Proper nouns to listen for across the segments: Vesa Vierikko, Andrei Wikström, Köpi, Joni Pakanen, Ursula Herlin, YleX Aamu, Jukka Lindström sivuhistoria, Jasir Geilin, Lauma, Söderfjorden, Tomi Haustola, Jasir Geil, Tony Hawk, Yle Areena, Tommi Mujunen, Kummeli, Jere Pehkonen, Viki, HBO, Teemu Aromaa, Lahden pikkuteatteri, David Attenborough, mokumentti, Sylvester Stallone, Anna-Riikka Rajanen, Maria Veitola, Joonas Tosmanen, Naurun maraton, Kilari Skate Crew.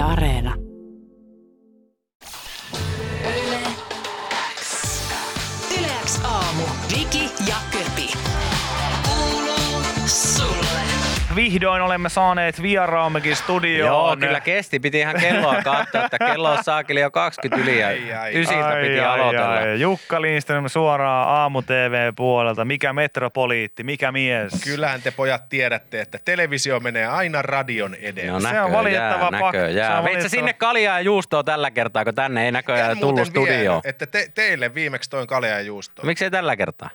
Yle Areena. YleX Aamu. Viki ja Köpi. Kuuluu sulle. Vihdoin olemme saaneet vieraammekin studioon. Joo, kyllä kesti. Piti ihan kelloa katsoa, että kello on saakeli jo 20 yli. 9:00 piti aloitella. Jukka Lindström suoraan Aamu-TV:n puolelta. Mikä metropoliitti, mikä mies? Kyllähän te pojat tiedätte, että televisio menee aina radion edelle. No, se on valitettava pakko. Meitsä sinne kaljaa ja juustoa tällä kertaa, kun tänne ei näköjään tullut studioon. Että teille viimeksi toin kaljaa ja juustoa. Miksi ei tällä kertaa?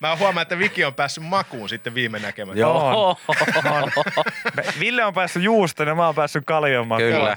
Mä huomaan, että Viki on päässyt makuun sitten viime näkemättä. On. Ville on päässyt juustoon ja mä oon päässyt kaljon makuun. Kyllä,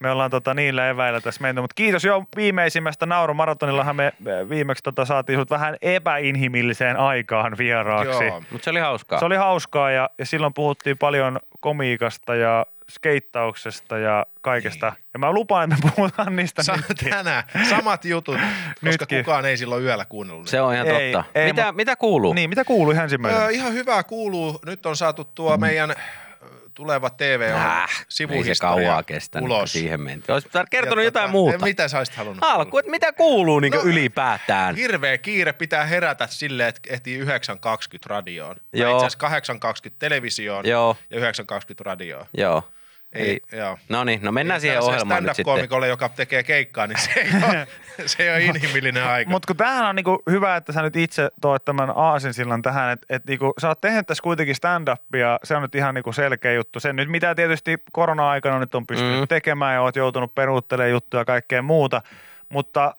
me ollaan niillä eväillä tässä mennyt. Mutta kiitos jo viimeisimmästä Naurun maratonillahan me viimeksi saatiin sut vähän epäinhimilliseen aikaan vieraaksi. Joo, mutta se oli hauskaa. Se oli hauskaa ja silloin puhuttiin paljon komiikasta ja skeittauksesta ja kaikesta. Niin. Ja mä lupaan, että me puhutaan niistä nytkin. Tänään. Samat jutut, koska kukaan ei silloin yöllä kuunnellut. Se on ihan totta. Mitä kuuluu? Niin, mitä kuuluu ihan ensimmäisenä? Ihan hyvää kuuluu. Nyt on saatu tuo meidän tuleva TV on sivuhistoria ulos. Siihen mentiin. Olisi kertonut jotain muuta. Mitä sä olisit halunnut? Alku, että mitä kuuluu niin ylipäätään? Hirveä kiire pitää herätä silleen, että ehtii 9.20 radioon. Joo. Mä itse asiassa 8.20 televisioon. Joo. Ja 9.20 radioon. Joo. No niin, no mennään siihen ohjelmaan nyt sitten. Stand-up-koomikolle, joka tekee keikkaa, niin se ei ole inhimillinen aika. Mutta kun tämähän on niinku hyvä, että sä nyt itse toit tämän aasinsillan tähän, että niinku, sä oot tehnyt tässä kuitenkin stand-upia, se on nyt ihan niinku selkeä juttu. Sen nyt mitä tietysti korona-aikana nyt on pystynyt tekemään ja oot joutunut peruuttelemaan juttuja ja kaikkea muuta, mutta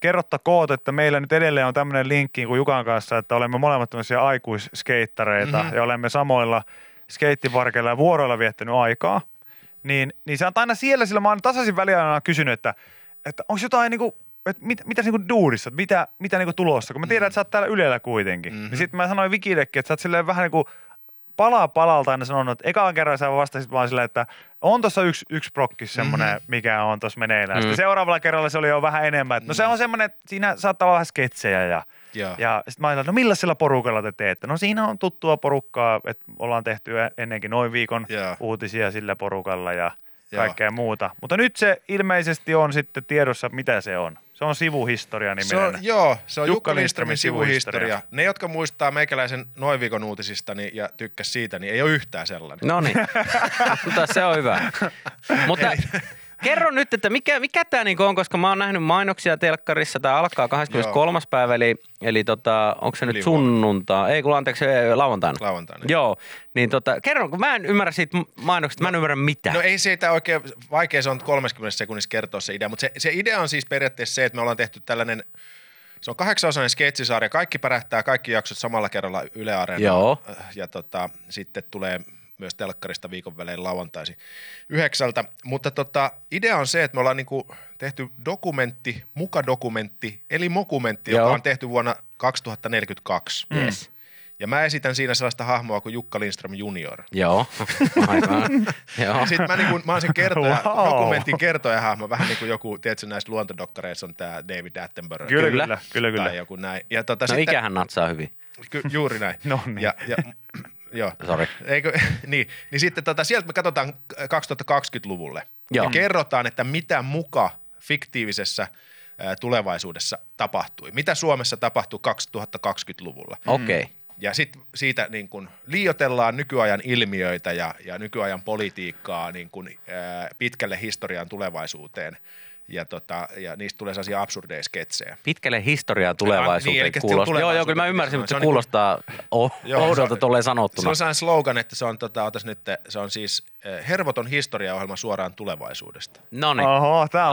kerrottakoot, että meillä nyt edelleen on tämmöinen linkki kuin Jukan kanssa, että olemme molemmat tämmöisiä aikuisskeittareita ja olemme samoilla skeittivarkeilla ja vuoroilla viettänyt aikaa, niin sä oot aina sillä mä oon tasaisin väliaina kysynyt, että onko jotain niinku, että mitä niinku duudissa, mitä niinku tulossa, kun mä tiedän, että sä oot täällä Ylellä kuitenkin. Niin sit mä sanoin Vikillekin, että sä oot silleen vähän niinku palaa palalta aina sanonut, että ekaan kerran sä vastasit vaan silleen, että on tossa yksi prokkis semmonen, mikä on tossa meneillään. Sitten seuraavalla kerralla se oli jo vähän enemmän, että no se on semmonen, että siinä saattaa olla vähän sketsejä ja sitten mä ajattelin, että no milläisellä porukalla te teette? No siinä on tuttua porukkaa, että ollaan tehty ennenkin noin viikon uutisia sillä porukalla ja kaikkea muuta. Mutta nyt se ilmeisesti on sitten tiedossa, mitä se on. Se on sivuhistoria nimellä. Joo, se on Jukka Lindströmin sivuhistoria. Ne, jotka muistaa meikäläisen noin viikon uutisista ja tykkäs siitä, niin ei ole yhtään sellainen. No niin, mutta se on hyvä. Mutta kerro nyt, että mikä tämä niinku on, koska mä oon nähnyt mainoksia telkkarissa. Tämä alkaa 23. päivä, eli onko se nyt sunnuntai? Ei, kun anteeksi, lauantaina. Lauantaina. Joo, niin kerro, kun mä en ymmärrä siitä mainoksesta, mä en ymmärrä mitään. No ei siitä oikein, vaikea se on 30 sekunnissa kertoa se idea, mutta se idea on siis periaatteessa se, että me ollaan tehty tällainen, se on 8-osainen sketsisarja, kaikki pärähtää, kaikki jaksot samalla kerralla Yle Areenalla. Joo. Ja sitten tulee myös telkkarista viikon välein lauantaisin 9:00. Mutta idea on se, että me ollaan niinku tehty dokumentti, mukadokumentti, eli mokumentti, joka on tehty vuonna 2042. Yes. Ja mä esitän siinä sellaista hahmoa kuin Jukka Lindström junior. Joo, aivan. Sitten mä oon sen dokumentin kertojahahmo, vähän niin kuin joku, tiedätkö näistä luontodokkareissa on tämä David Attenborough. Kyllä. Tai joku näin. Ja no sitten, ikähän natsaa hyvin. Juuri näin. No niin. Ja joo. Sorry. Eikö, niin sitten sieltä me katsotaan 2020-luvulle. Joo. Ja kerrotaan, että mitä muka fiktiivisessä tulevaisuudessa tapahtui. Mitä Suomessa tapahtui 2020-luvulla. Okei. Okay. Ja sitten siitä niin kun liioitellaan nykyajan ilmiöitä ja nykyajan politiikkaa niin kun, pitkälle historian tulevaisuuteen. Ja niistä tulee sellaisia absurdeja sketsejä. Pitkälle historiaa tulevaisuuteen niin, kuulostaa. Joo, kyllä mä ymmärsin, mutta se kuulostaa oudolta tolleen sanottuna. Se on sellainen slogan, että se on, se on siis hervoton historiaohjelma suoraan tulevaisuudesta. No niin. Oho, tää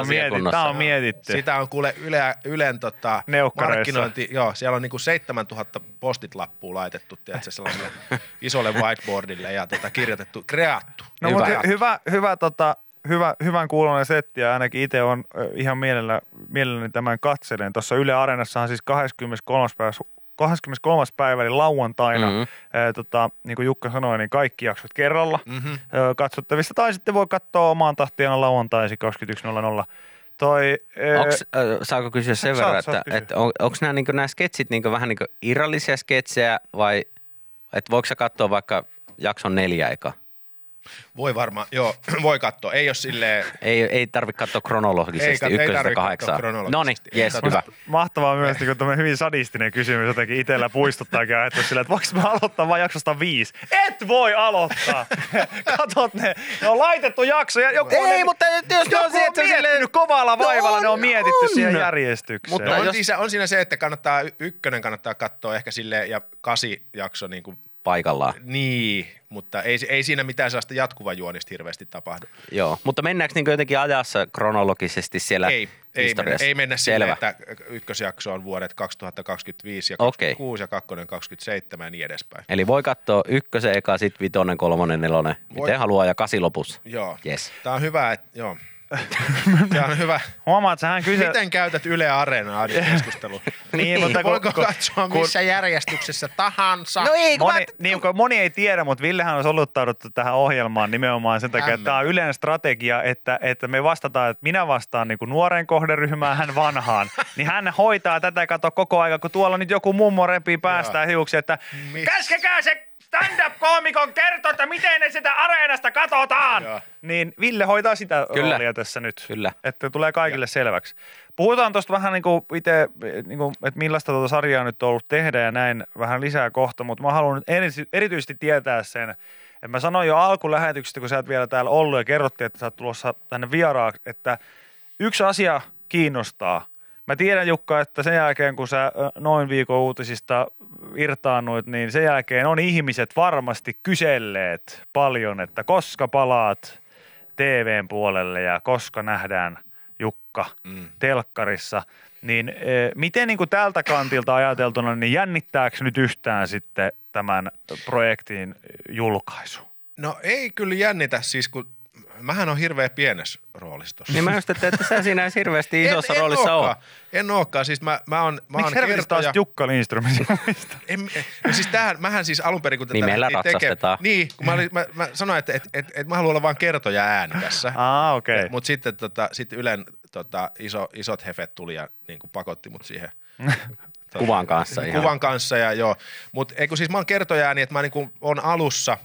on mietitty. Sitä on kuule Ylen markkinointi. Joo, siellä on niinku 7000 postit-lappua laitettu, tiedätkö, sellaiselle isolle whiteboardille ja kirjoitettu, kreattu. No mutta hyvä Hyvän kuuloinen setti ja ainakin itse on ihan mielelläni tämän katselen. Tuossa Yle Areenassahan siis 23. päivä eli lauantaina, niin kuin Jukka sanoi, niin kaikki jaksot kerralla katsottavissa. Tai sitten voi katsoa omaan tahtiaan lauantaisi 21.00. Saako kysyä sen verran, että onko nämä sketsit vähän niin kuin irrallisia sketsejä vai voiko sä katsoa vaikka jakson 4 eka? Voi varmaan, joo, voi katsoa. Ei ole silleen... Ei tarvitse katsoa kronologisesti ykkösestä kahdeksaan. Noniin, jes, hyvä. Mahtavaa myös, kun tämmöinen hyvin sadistinen kysymys jotenkin itsellä puistuttaakin ajatus silleen, että voiko mä aloittaa vaan jaksosta 5? Et voi aloittaa! Katot ne on laitettu jaksoja. Ei, mutta jos ne on miettinyt kovalla vaivalla, ne on mietitty siihen järjestykseen. Mutta on siinä se, että kannattaa ykkönen kannattaa katsoa ehkä silleen ja 8 jakso niin kuin paikallaan. Niin, mutta ei siinä mitään sellaista jatkuvan juonista hirveästi tapahdu. Joo, mutta mennäänkö niin jotenkin ajassa kronologisesti siellä historiassa? Ei mennä sille, että ykkösjakso on vuodet 2025 ja 2026 ja 2027 ja niin edespäin. Eli voi katsoa ykkösen eka, sitten 5., 3., 4, miten haluaa ja 8 lopussa. Joo, yes. Tämä on hyvä, että joo. Tämä on hyvä. Huomaat, sähän kyse... Miten käytät Yle Areenaa keskusteluun? Niin, mutta voiko katsoa missä järjestyksessä tahansa? No ei, moni ei tiedä, mutta Villehän on soluttauduttu tähän ohjelmaan nimenomaan sen takia, että tämä on Ylen strategia, että me vastataan, että minä vastaan niin kuin nuoreen kohderyhmään, hän vanhaan. Niin hän hoitaa tätä ja katsoo koko ajan, kun tuolla nyt joku mummo repii päästään hiuksia, että käskekää se! Stand-up-koomikon kertoo, että miten ne sitä areenasta katsotaan. Joo. Niin Ville hoitaa sitä roolia tässä nyt, että tulee kaikille selväksi. Puhutaan tuosta vähän niin kuin itse, niin kuin, että millaista tuota sarjaa nyt on ollut tehdä ja näin vähän lisää kohta, mutta mä haluan erityisesti tietää sen, että mä sanoin jo alkulähetyksestä, kun sä et vielä täällä ollut ja kerrottiin, että sä oot tulossa tänne vieraaksi, että yksi asia kiinnostaa. Mä tiedän, Jukka, että sen jälkeen, kun sä noin viikon uutisista irtaannuit, niin sen jälkeen on ihmiset varmasti kyselleet paljon, että koska palaat TV:n puolelle ja koska nähdään Jukka telkkarissa. Niin miten niin kuin tältä kantilta ajateltuna, niin jännittääkö nyt yhtään sitten tämän projektin julkaisu? No ei kyllä jännitä siis, kun... Mähän on hirveä pienessä roolissa tossa. Niin mä just, että sä siinä edes hirveästi isossa roolissa oo. En ookaan, siis mä Miksi hervetis taas Jukka Lindströmin sivuhistoria? Siis mähän siis alun perin, kun tätä nimellä ratsastetaan. Niin, kun mä sanoin, että mä haluan olla vaan kertoja ääni tässä. Okei. Mut sitten Ylen isot hefet tuli ja niin kuin pakotti mut siihen. Kuvan kanssa ihan. Kuvan kanssa ja joo. Mut ei kun siis mä oon kertoja ääni, että mä niin kuin on alussa...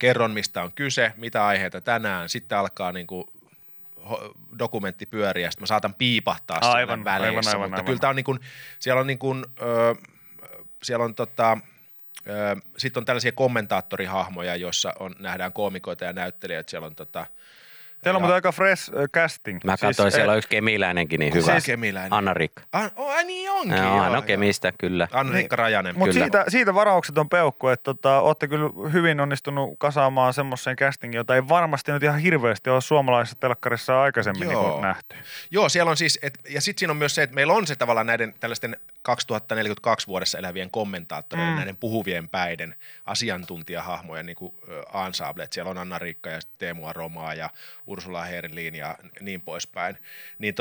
Kerron, mistä on kyse, mitä aiheita tänään. Sitten alkaa niinku dokumentti pyöriä, sitten mä saatan piipahtaa sen väleissä. Mutta kyllä tää on niinku, sitten on tällaisia kommentaattorihahmoja, joissa nähdään koomikoita ja näyttelijöitä. Siellä on teillä on muuten aika fresh casting. Mä katsoin, siellä on yksi kemiläinenkin niin hyvä. Anna-Riikka. Ai niin onkin. No kemistä, kyllä. Anna-Riikka Rajanen. Mutta siitä varaukset on peukku, että ootte kyllä hyvin onnistunut kasaamaan semmoisen castingin, jota ei varmasti nyt ihan hirveästi ole suomalaisessa telkkarissa aikaisemmin niin nähty. Joo, siellä on siis, ja sitten siinä on myös se, että meillä on se tavallaan näiden tällaisten 2042 vuodessa elävien kommentaattoreiden, näiden puhuvien päiden asiantuntijahahmoja, niin kuin ansamblet. Siellä on Anna-Riikka ja Teemu Aromaa ja Ursula Herlin ja niin poispäin, niin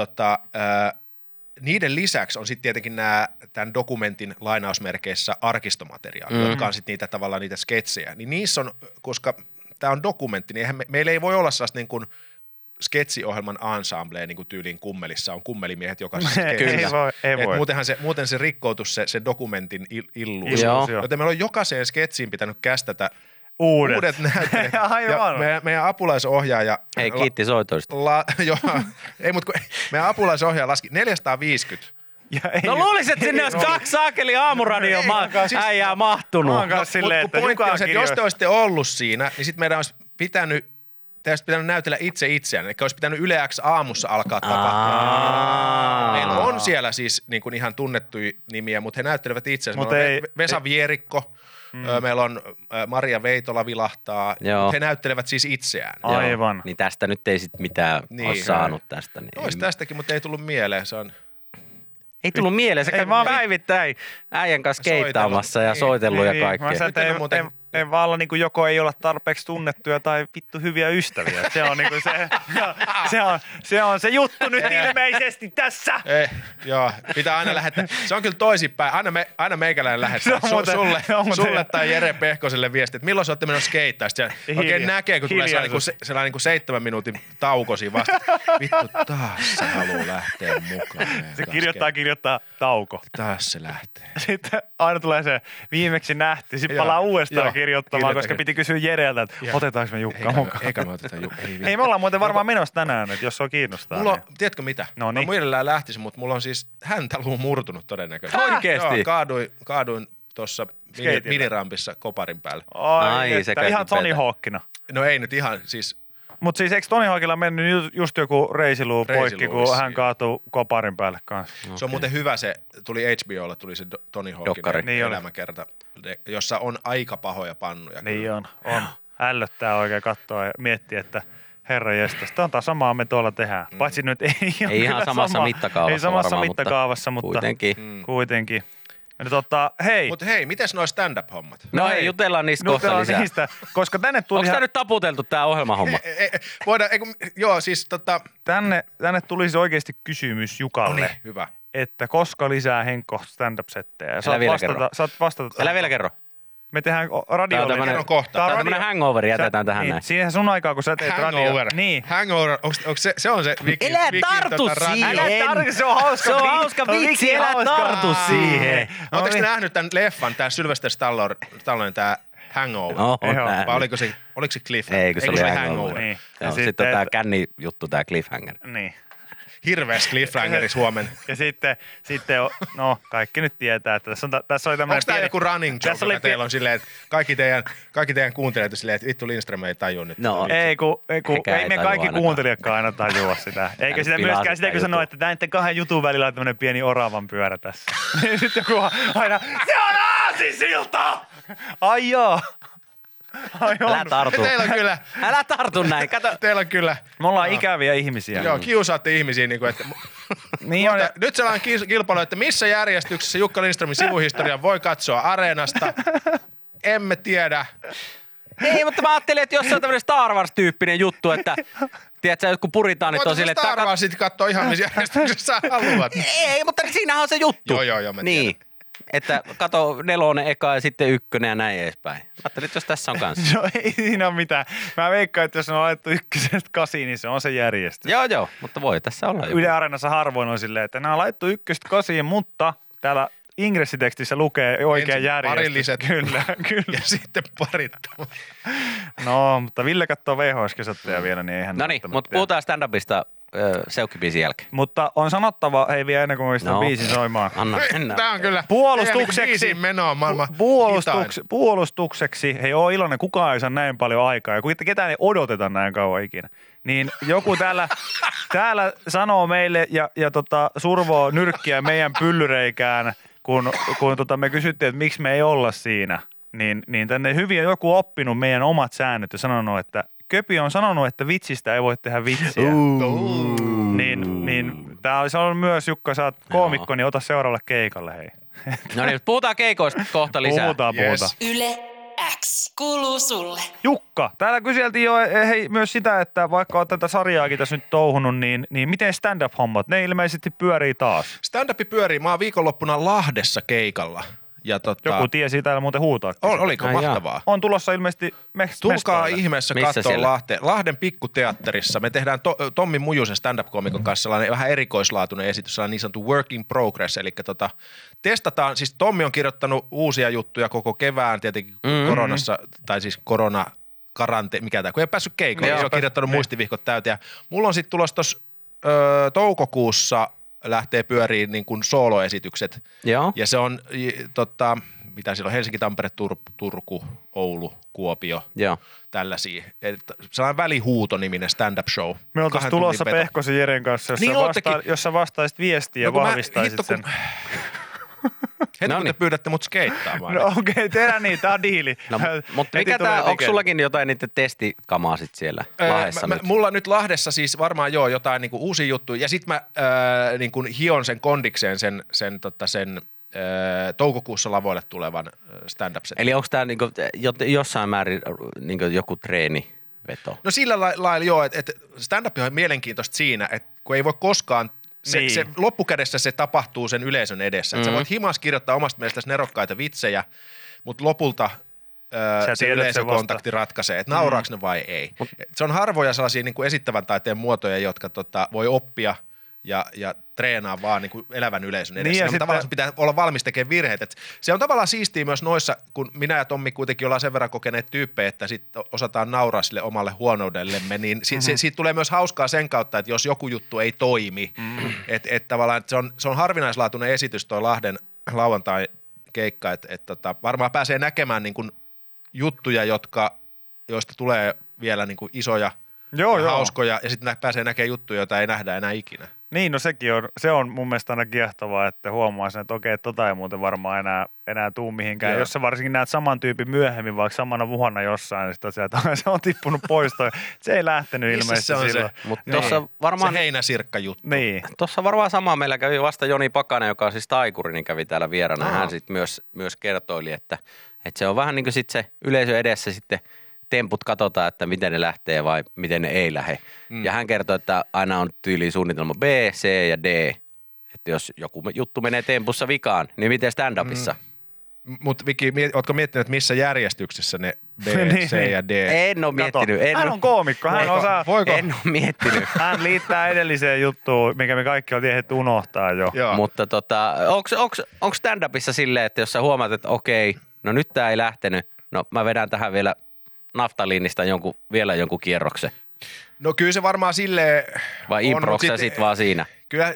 niiden lisäksi on sitten tietenkin nämä tämän dokumentin lainausmerkeissä arkistomateriaalia, jotka on sitten niitä tavallaan niitä sketsejä, niin niissä on, koska tämä on dokumentti, niin meillä ei voi olla sellaista niin kuin sketsiohjelman ensemblea, niin kuin tyyliin Kummelissa on kummelimiehet jokaisessa sketsessä. Muuten se rikkoutus se dokumentin illuusio, joten meillä on jokaiseen sketsiin pitänyt kästätä Uudet näyttelijät. Meidän apulaisohjaaja... Ei, kiitti soitoista. Meidän apulaisohjaaja laski 450. No luulisin, että sinne olisi 2 saakeli aamuradion äijää mahtunut. Mutta pointti on se, että jos te olisitte ollut siinä, niin sitten meidän olisi pitänyt... Te olisi pitänyt näytellä itse itseään, eli olisi pitänyt YleX Aamussa alkaa tapahtua. Meillä on siellä siis ihan tunnettuja nimiä, mutta he näyttelevät itseään. Vesa Vierikko... Meillä on Maria Veitola vilahtaa, he näyttelevät siis itseään. Aivan. Niin tästä nyt ei sit mitään ole saanut tästä. Niin olisi tästäkin, mutta ei tullut mieleen. Se on... Ei tullut mieleen, se käy vaan päivittäin äijän kanssa keittaamassa ja soitellut ja kaikkea. Mä sanoin, en vaan olla, niin kuin joko ei olla tarpeeksi tunnettuja tai vittu hyviä ystäviä. Se on, niin kuin se on se juttu nyt ilmeisesti tässä. Ei, joo, pitää aina lähettää. Se on kyllä toisinpäin. Aina meikäläinen lähettää sulle tai Jere Pehkoselle viesti, että milloin sä ootte menossa skeittaa. Oikein näkee, kun tulee sellainen niin kuin 7 minuutin tauko siinä vasta. Vittu, taas se haluaa lähteä mukaan. Se kirjoittaa tauko. Taas se lähtee. Sitten aina tulee se viimeksi nähti, sitten palaa uudestaan. kirjoittamaan, koska piti kysyä Jereltä, että otetaanko me Jukka mukaan. Eikä me oteta Jukka. Hei, me ollaan muuten varmaan menossa tänään, että jos se on kiinnostaa. Mulla on, niin. Tiedätkö mitä? No niin. Mä mielellään lähtisin, mutta mulla on siis häntäluu murtunut todennäköisesti. Oikeesti? Joo, kaaduin tuossa minirampissa koparin päälle. Ai se ihan Tony Hawkina. No ei nyt ihan siis. Mutta siis eikö Tony Hawkilla mennyt just joku reisiluu poikki, kun hän kaatui koparin päälle kanssa? Okay. Se on muuten hyvä se, tuli HBOlle, tuli se Tony Hawkin niin elämäkerta, jossa on aika pahoja pannuja. Niin kyllä. on. Ällöttää oikein katsoa ja miettiä, että herranjestas, tämä on taas samaa me tuolla tehdään. Paitsi nyt ei ihan samassa mittakaavassa. Ei samassa varmaan, mittakaavassa, mutta kuitenkin. No hei. Mut hei, mites noi stand-up-hommat? No hei, jutellaan niistä kohta lisää. Niistä, koska tänne tuli onks tää nyt taputeltu tää ohjelmahomma? Tänne tulisi oikeesti kysymys Jukalle. No niin, hyvä. Että koska lisää Henkko stand-up-settejä? Saat vastata. Älä vielä kerro. Me tehdään radiolle. Tää on tämmönen hangover, jätetään tähän niin, näin. Siihen sun aikaa, kun sä teet radio. Hangover, onks se on se Vikin? Elä tartu siihen! Se on hauska vitsi, elä tartu siihen! Ootteks te nähnyt tän leffan, tää Sylvester Stallone, tää Hangover? Vai oliko se Cliffhanger? Ei, kun se oli Hangover. Niin. Ja sitten on tää känni juttu, tää Cliffhanger. Niin. Hirveäs cliffhangeris huomenna. Ja sitten no kaikki nyt tietää, että tässä oli tämmöinen. Onko tämä joku running joke, joka teillä on silleen, että kaikki teidän kuuntelijat on silleen, että vittu Lindström ei tajua nyt. No ei me kaikki kuuntelijatkaan aina tajua sitä. Eikä sitä myöskään sitä, kun sanoo, että näiden kahden jutun välillä on tämmöinen pieni oravan pyörä tässä. Nyt joku aina, se on aasisilta! Ai joo. Älä tartu. Kyllä. Älä tartu näin. Kato. Teillä on kyllä. Me ollaan ikäviä ihmisiä. Joo, kiusaatte ihmisiä. Niin kuin, että niin on. Nyt sellainen kilpailu, että missä järjestyksessä Jukka Lindströmin sivuhistorian voi katsoa Areenasta. Emme tiedä. Ei, mutta mä ajattelin, että jos se on tämmöinen Star Wars-tyyppinen juttu, että tiedätkö, kun puritaanit on silleen. Voitko Star Warsit katsoa ihan missä järjestyksessä haluat? Ei, mutta siinähän on se juttu. Joo, mä tiedän. Niin. Että kato nelonen eka ja sitten ykkönen ja näin edespäin. Mä ajattelin, että jos tässä on kanssa. No ei siinä ole mitään. Mä veikkaan, että jos on alettu ykkösestä kasiin, niin se on se järjestys. Joo, mutta voi tässä olla. Yle Areenassa harvoin on silleen, että nämä on laittu ykköstä kasiin, mutta täällä ingressitekstissä lukee oikea järjestys. Parilliset. Kyllä. Ja sitten parittomat. No, mutta Ville katsoo VHS-kesotteja vielä, niin eihän. No niin, mutta puhutaan stand-upista. Seukkibiisin jälkeen. Mutta on sanottava, hei vielä ennen kuin muistan biisin soimaan. Anna mennä. Tää on kyllä. Puolustukseksi, hei oo iloinen, kukaan ei saa näin paljon aikaa ja ketään ei odoteta näin kauan ikinä. Niin joku täällä sanoo meille ja survoo nyrkkiä meidän pyllyreikään, kun me kysyttiin, että miksi me ei olla siinä. Niin tänne hyvin joku oppinut meidän omat säännöt ja sanonut, että Köpi on sanonut, että vitsistä ei voi tehdä vitsiä. Niin tää oli sanonut myös, Jukka, sä oot koomikko, niin ota seuraavalle keikalle, hei. No niin, puhutaan keikoista kohta lisää. Puhutaan. YleX kuuluu sulle. Jukka, täällä kyseltiin jo hei, myös sitä, että vaikka oot tätä sarjaakin tässä nyt touhunut, niin miten stand-up-hommat? Ne ilmeisesti pyörii taas. Stand-up pyörii. Mä oon viikonloppuna Lahdessa keikalla. Ja joku tiesi täällä muuten huutaa. Oliko mahtavaa? Jaa. On tulossa ilmeisesti tulkaa ihmeessä katsoa Lahden pikkuteatterissa. Me tehdään Tommi Mujusen stand-up-komikon kanssa sellainen vähän erikoislaatuinen esitys, sellainen niin sanottu work in progress. Eli testataan, siis Tommi on kirjoittanut uusia juttuja koko kevään tietenkin koronassa, tai siis koronakaranteeni, mikä tämä, kun ei päässyt keikoon. Se on kirjoittanut muistivihkot täyteen. Mulla on sitten tulossa tuossa toukokuussa lähtee pyöriin niin kuin sooloesitykset. Joo. Ja se on mitä siellä on, Helsinki, Tampere, Turku, Oulu, Kuopio. Joo. Tällaisia. Sellainen Välihuuto-niminen stand-up show. Me oltaisiin tulossa Pehkosen Jeren kanssa, jos, niin jos sä vastaisit viestiä ja vahvistaisit sen. Heti kun te pyydätte mut skeittaamaan. No okei, tehdään niin, tää on diili. No, mutta mikä tää, onko sullakin jotain niitä testikamaa sit siellä Lahdessa nyt? Mulla nyt Lahdessa siis varmaan jotain niinku uusia juttuja. Ja sit mä niinku hion sen kondikseen sen toukokuussa lavoille tulevan stand-up-setin. Eli onko tää niinku jossain määrin niinku joku treeniveto? No sillä lailla joo, että stand-up on mielenkiintoista siinä, että kun ei voi koskaan. Se loppukädessä se tapahtuu sen yleisön edessä. Sä voit himas kirjoittaa omasta mielestäsi nerokkaita vitsejä, mutta lopulta se yleisökontakti ratkaisee, että nauraako ne vai ei. Se on harvoja sellaisia niin kuin esittävän taiteen muotoja, jotka voi oppia ja treenaa vaan niin kuin elävän yleisön edessä. Niin, tavallaan se pitää olla valmis tekemään virheet. Et se on tavallaan siistiä myös noissa, kun minä ja Tommi kuitenkin ollaan sen verran kokeneet tyyppejä, että sit osataan nauraa sille omalle huonoudellemme, niin siitä tulee myös hauskaa sen kautta, että jos joku juttu ei toimi, että tavallaan et se on harvinaislaatuinen esitys toi Lahden lauantai-keikka, että varmaan pääsee näkemään niin kuin juttuja, joista tulee vielä niin kuin isoja ja hauskoja, ja sitten pääsee näkemään juttuja, joita ei nähdä enää ikinä. Niin, no sekin on, se on mun mielestä aina kiehtovaa, että huomaa sen, että okei, tota ei muuten varmaan enää tuu mihinkään. Joo. Jos sä varsinkin näet saman tyypin myöhemmin, vaikka samana vuonna jossain, niin sitten se on tippunut pois toi. Se ei lähtenyt ilmeisesti silloin. Se heinäsirkka juttu. Niin. Tuossa varmaan samaa meillä kävi vasta Joni Pakanen, joka on siis taikuri, niin kävi täällä vieraana. Aha. Hän sitten myös kertoili, että se on vähän niin kuin sit se yleisö edessä sitten temput katsotaan, että miten ne lähtee vai miten ne ei lähde. Mm. Ja hän kertoi, että aina on tyyliin suunnitelma B, C ja D. Että jos joku juttu menee tempussa vikaan, niin miten stand-upissa? Mutta Viki, ootko miettinyt, missä järjestyksessä ne B, C ja D? En ole miettinyt. Hän on koomikko, hän osaa. En ole miettinyt. Hän liittää edelliseen juttuun, minkä me kaikki on tiedetty unohtaa jo. Joo. Mutta onko stand-upissa silleen, että jos sä huomaat, että okei, no nyt tää ei lähtenyt, no mä vedän tähän vielä naftaliinista vielä jonkun kierroksen? No kyllä se varmaan silleen vai improksa sit vaan siinä? Kyllä,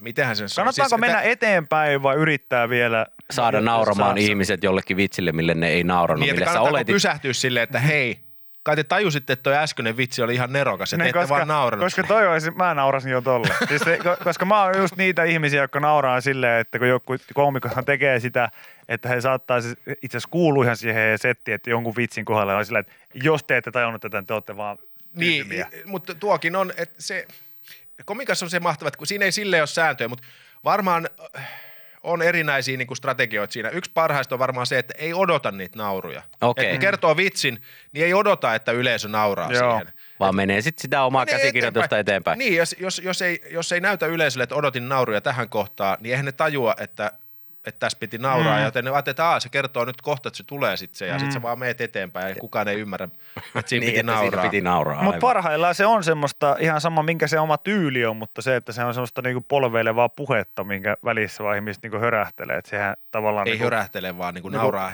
mitenhän sen sanoisi? Kannattaako mennä eteenpäin vai yrittää vielä saada nauramaan ihmiset jollekin vitsille, mille ne ei naurannut? Niin, että kannattaako pysähtyä silleen, että hei, kai te tajusitte, että toi äskeinen vitsi oli ihan nerokas, että ette vaan naurannut. Koska toi olisi, mä naurasin jo tolle. Siis koska mä oon just niitä ihmisiä, jotka nauraa silleen, että kun joku koomikothan tekee sitä, että he saattaa, siis itse asiassa kuuluu ihan siihen settiin, että jonkun vitsin kohdalla on sillä, että jos te ette tajunnut tätä, niin te olette vaan tyytymiä. Niin, mutta tuokin on, että se, komikassa on se mahtava, että siinä ei silleen ole sääntöjä, mutta varmaan on erinäisiä niin kuin strategioita siinä. Yksi parhaista on varmaan se, että ei odota niitä nauruja. Okay. Että kun kertoo vitsin, niin ei odota, että yleisö nauraa siihen. Vaan menee sitten sitä omaa käsikirjoitusta eteenpäin. Niin, jos ei näytä yleisölle, että odotin nauruja tähän kohtaan, niin eihän ne tajua, että tässä piti nauraa. Joten ne ajattelee, että se kertoo nyt kohta, että se tulee sitten se ja sitten sä vaan meet eteenpäin ja kukaan ei ymmärrä, että siinä niin, piti nauraa. Mutta parhaillaan se on semmoista ihan sama, minkä se oma tyyli on, mutta se, että se on semmoista niinku polveilevaa puhetta, minkä välissä vaan ihmiset niinku hörähtelee. Et sehän tavallaan ei niinku hörähtele, vaan niinku nauraa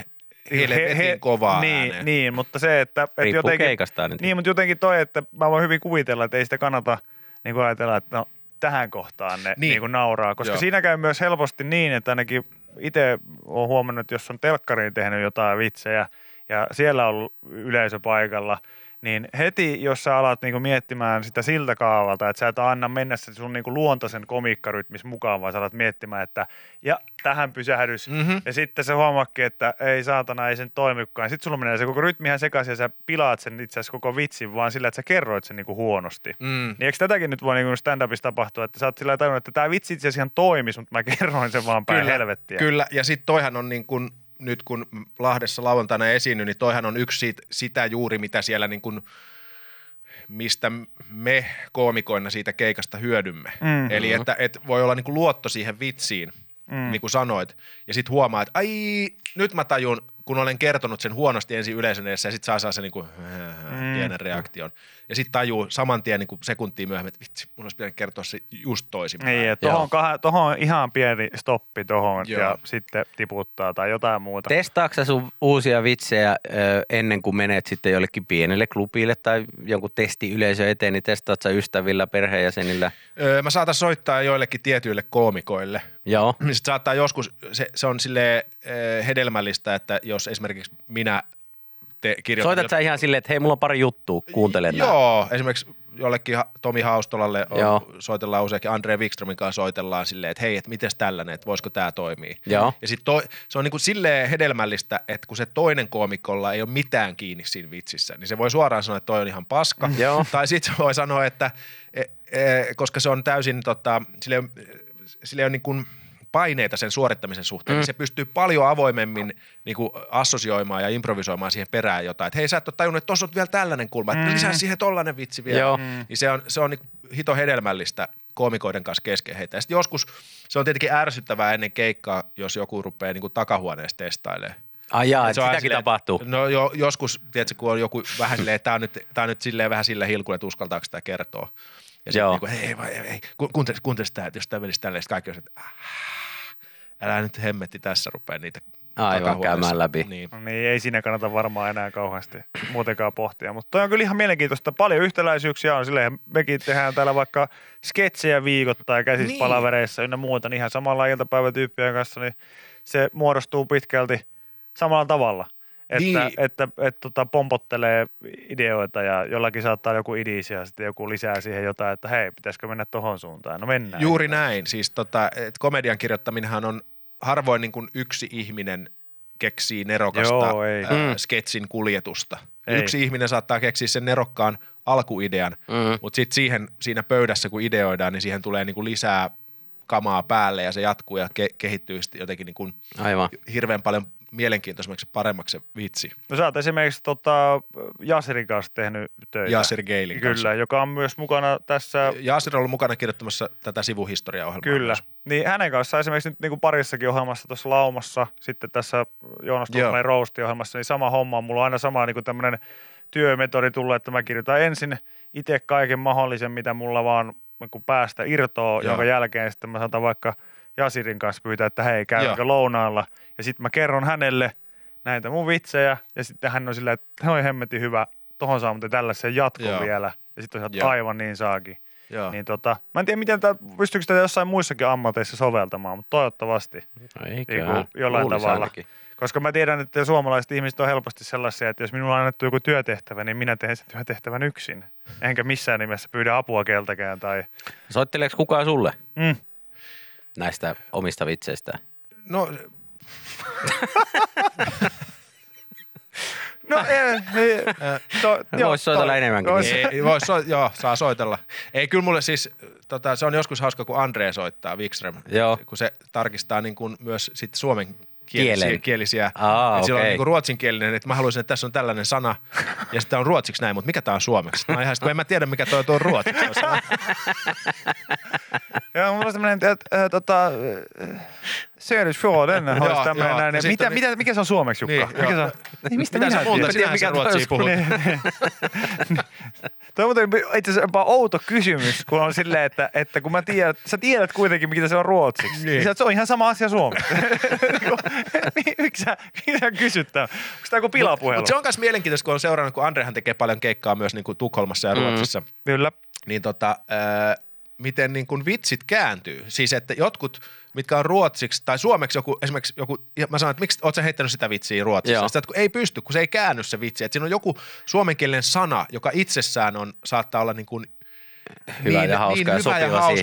hielet kovaa ääneen. Niin, mutta se, että jotenkin keikastaan. Niin, mutta jotenkin toi, että mä voin hyvin kuvitella, että ei sitä kannata niinku ajatella, että no tähän kohtaan ne niinku nauraa, koska siinä käy myös helposti niin, että ainakin itse olen huomannut, että jos on telkkariin tehnyt jotain vitsejä ja siellä on yleisö paikalla, niin heti jos sä alat niinku miettimään sitä siltä kaavalta, että sä et anna mennä sun niinku luontaisen komiikkarytmis mukaan, vaan sä alat miettimään, että ja tähän pysähdys. Ja sitten se huomaatkin, että ei saatana, ei sen toimikaan. Sitten sulla menee se koko rytmihän sekaisin ja sä pilaat sen itse asiassa koko vitsin vaan sillä, että sä kerroit sen niinku huonosti. Niin eikö tätäkin nyt voi niinku stand-upissa tapahtua, että sä oot sillä tavalla, että tämä vitsi itse asiassa ihan toimisi, mutta mä kerroin sen vaan päin helvettiä. Kyllä, ja sitten toihan on niin kuin nyt kun Lahdessa lauantaina esiinny, niin toihan on yksi sitä juuri, mitä siellä niin kuin, mistä me koomikoina siitä keikasta hyödymme. Eli että voi olla niin kuin luotto siihen vitsiin, niin kuin sanoit, ja sitten huomaa, että ai, nyt mä tajun, kun olen kertonut sen huonosti ensin yleisön edessä, ja sitten saa sen niin kuin pienen reaktion. Ja sitten tajuu saman tien niin kuin sekuntia myöhemmin, että vitsi, mun olisi pitänyt kertoa se just toisinpäin. Niin, tohon ihan pieni stoppi tohon ja sitten tiputtaa tai jotain muuta. Testaatko sä sun uusia vitsejä ennen kuin menet sitten jollekin pienelle klubille tai jonkun testiyleisö eteen, niin testaat sä ystävillä, perheenjäsenillä? Mä saatan soittaa joillekin tietyille koomikoille. Joo. Sitten saattaa joskus, se on silleen hedelmällistä, että jos esimerkiksi minä kirjoitan. Soitat sä ihan silleen, että hei, mulla on pari juttua, kuuntelen. Joo, näin. Esimerkiksi jollekin Tomi Haustolalle soitellaan useinkin, Andrei Wikströmin kanssa soitellaan silleen, että hei, että mites tällainen, että voisiko tää toimii. Joo. Ja sit se on niin kuin silleen hedelmällistä, että kun se toinen koomikolla ei ole mitään kiinni siinä vitsissä, niin se voi suoraan sanoa, että toi on ihan paska. Tai sit se voi sanoa, että koska se on täysin, sillä ei ole niin kuin paineita sen suorittamisen suhteen, niin se pystyy paljon avoimemmin niin kuin assosioimaan ja improvisoimaan siihen perään jotain. Että hei, sä et ole tajunnut, että tuossa on vielä tällainen kulma, että lisää siihen tollainen vitsi vielä. Niin se on niin hito hedelmällistä koomikoiden kanssa kesken heitä. Ja sitten joskus se on tietenkin ärsyttävää ennen keikkaa, jos joku rupeaa niin kuin takahuoneessa testailemaan. Ai jaa, sitäkin silleen tapahtuu. No joskus, tiedätkö, kun on joku vähän silleen, tämä on nyt silleen vähän silleen hilkulle, että uskaltaako sitä kertoa. Ja sitten niin kuin, hei, vai, hei, kuuntelis tämä, että jos tämä menisi tälleen, kaikki on, että älä nyt hemmetti tässä rupea niitä aivan käymään läpi. Niin. No niin, ei siinä kannata varmaan enää kauheasti muutenkaan pohtia, mutta toi on kyllä ihan mielenkiintoista. Paljon yhtäläisyyksiä on silleen, mekin tehdään täällä vaikka sketsejä viikoittain käsispalavereissa ynnä muuta, niin ihan samalla iltapäivätyyppien kanssa, niin se muodostuu pitkälti samalla tavalla. Että pompottelee ideoita ja jollakin saattaa joku idis ja sitten joku lisää siihen jotain, että hei, pitäisikö mennä tohon suuntaan. No mennään. Juuri näin. Siis että komedian kirjoittaminenhan on harvoin niin kuin yksi ihminen keksii nerokasta sketsin kuljetusta. Ei. Yksi ihminen saattaa keksiä sen nerokkaan alkuidean, mutta sitten siinä pöydässä kun ideoidaan, niin siihen tulee niin kuin lisää kamaa päälle ja se jatkuu ja kehittyy jotenkin niin kuin hirveän paljon mielenkiintoisemmaksi paremmaksi se vitsi. No sä oot esimerkiksi Jasirin kanssa tehnyt töitä. Jasir Geilin kanssa. Kyllä, joka on myös mukana tässä. Jasir on ollut mukana kirjoittamassa tätä sivuhistoria-ohjelmaa. Kyllä. Myös. Niin hänen kanssaan esimerkiksi nyt niin kuin parissakin ohjelmassa tuossa Laumassa, sitten tässä Joonas Tosmanen Roast-ohjelmassa, niin sama homma. Mulla on aina sama niin kuin tämmöinen työmetodi tullut, että mä kirjoitan ensin itse kaiken mahdollisen, mitä mulla vaan kun päästä irtoa, jonka jälkeen sitten mä saatan vaikka Jasirin kanssa pyytää, että hei, käydäänkö lounaalla. Ja sitten mä kerron hänelle näitä mun vitsejä. Ja sitten hän on silleen, että on hemmetin hyvä, tohon saa muuten tällaisen jatkon vielä. Ja sitten on silleen, aivan niin saakin. Niin mä en tiedä, miten pystyykö sitä jossain muissakin ammateissa soveltamaan, mutta toivottavasti. Eiköhän. Jollain tavalla. Ainakin. Koska mä tiedän, että suomalaiset ihmiset on helposti sellaisia, että jos minulla on annettu joku työtehtävä, niin minä teen sen työtehtävän yksin. Enkä missään nimessä pyydä apua keltäkään. Tai soitteleeko kukaan sulle? Näistä omista vitseistä. Voisi soitella enemmänkin. Saa soitella. Ei, kyllä mulle siis, se on joskus hauska, kun Andrei soittaa, Wikström. Kun se tarkistaa niin kun myös sit suomen kielisiä. Sillä on niin kuin ruotsinkielinen, että mä haluaisin, että tässä on tällainen sana, ja sitten on ruotsiksi näin, mutta mikä tämä on suomeksi? Mä ihan sitten, kun en mä tiedä, mikä tuo on ruotsiksi. Joo, mulla on tämmöinen, että Söderfjorden olisi tämmöinen näin. Mikä se on suomeksi, Jukka? Mistä minä tiedän? Sinähän mikä ruotsia puhut. Toi on itse asiassa jopa outo kysymys, kun on silleen, että kun sä tiedät kuitenkin, mikä se on ruotsiksi. Niin se on ihan sama asia suomeksi. Miksi sä kysyt tämän? Onko tämä joku pilapuhelu? Mutta se on myös mielenkiintoista, kun on seurannut, kun Andrehan tekee paljon keikkaa myös niin kuin Tukholmassa ja Ruotsissa. Kyllä. Niin miten niin kuin vitsit kääntyy. Siis että jotkut, mitkä on ruotsiksi tai suomeksi esimerkiksi joku, mä sanon, että miksi oot sä heittänyt sitä vitsiä ruotsiksi? Sitä, kun ei pysty, kun se ei käänny se vitsi. Että siinä on joku suomenkielinen sana, joka itsessään saattaa olla niin kuin hyvä ja hauska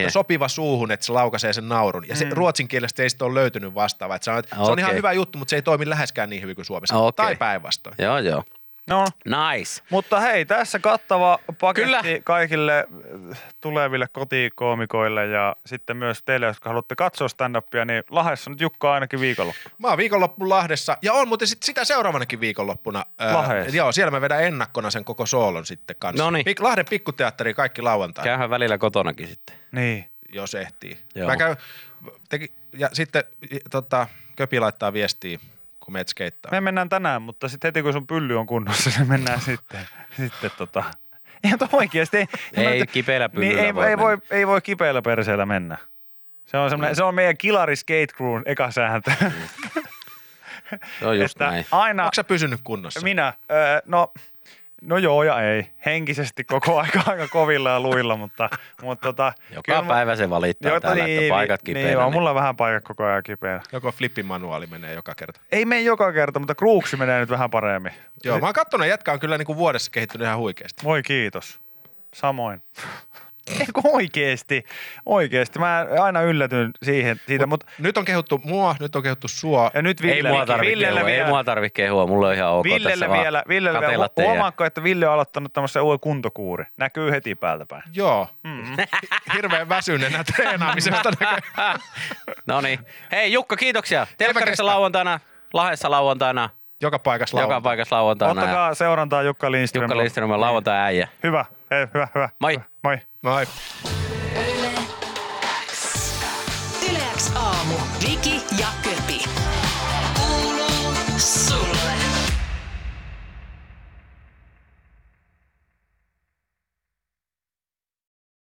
ja sopiva suuhun, että se laukaisee sen naurun. Ja se ruotsin kielestä ei sitten ole löytynyt vastaavaa. Se on ihan hyvä juttu, mutta se ei toimi läheskään niin hyvin kuin suomessa. Okay. Tai päinvastoin. Joo. No, nice. Mutta hei, tässä kattava paketti kaikille tuleville kotikoomikoille ja sitten myös teille, jotka haluatte katsoa stand-upia, niin Lahdessa nyt Jukka ainakin viikonloppu. Mä oon viikonloppu Lahdessa ja on muuten sitä seuraavanakin viikonloppuna. Lahdessa? Joo, siellä mä vedän ennakkona sen koko soolon sitten kanssa. Noniin. Lahden pikkuteatteriin kaikki lauantai. Käyhän välillä kotonakin sitten. Niin. Jos ehtii. Joo. Mä käyn, ja sitten Köpi laittaa viestiä. Kun meet skeittaa. Me mennään tänään, mutta sitten heti kun sun pylly on kunnossa, se mennään sitten. Ihan oikeasti. Ei kipeällä pyllyllä niin, ei voi kipeällä perseellä mennä. Se on meidän Kilari Skate Crewn eka sääntö. Se on just näin. Aina, onko sä pysynyt kunnossa? Minä? No joo ja ei. Henkisesti koko aika kovilla ja luilla, mutta joka päivä se valittaa täällä, että paikat kipeänä. Niin, mulla on vähän paikat koko ajan kipeänä. Joko flippimanuaali menee joka kerta? Ei mene joka kerta, mutta kruuksi menee nyt vähän paremmin. Joo, mä oon kattonut, jätkä on kyllä niin kuin vuodessa kehittynyt ihan huikeasti. Voi kiitos. Samoin. Eikö oikeesti. Mä aina yllätyn siitä, mutta nyt on kehuttu mua, nyt on kehuttu sua. Ja nyt Ei mua tarvitse kehua, mulla on ihan ok Villelle tässä vielä, Villelle huomaatko, että Ville on aloittanut tämmöisen uuden kuntokuuri. Näkyy heti päältä päin. Joo. Hirveän väsyneenä treenaamisesta näköjään. Noniin. Hei Jukka, kiitoksia. Telkkarissa lauantaina, Lahdessa lauantaina. Joka paikassa lauantaina. Ottakaa seurantaa Jukka Lindström. Jukka Lindström on lauantaina äijä. Hyvä. Hei, hyvä. Moi. YleX Aamu. Viki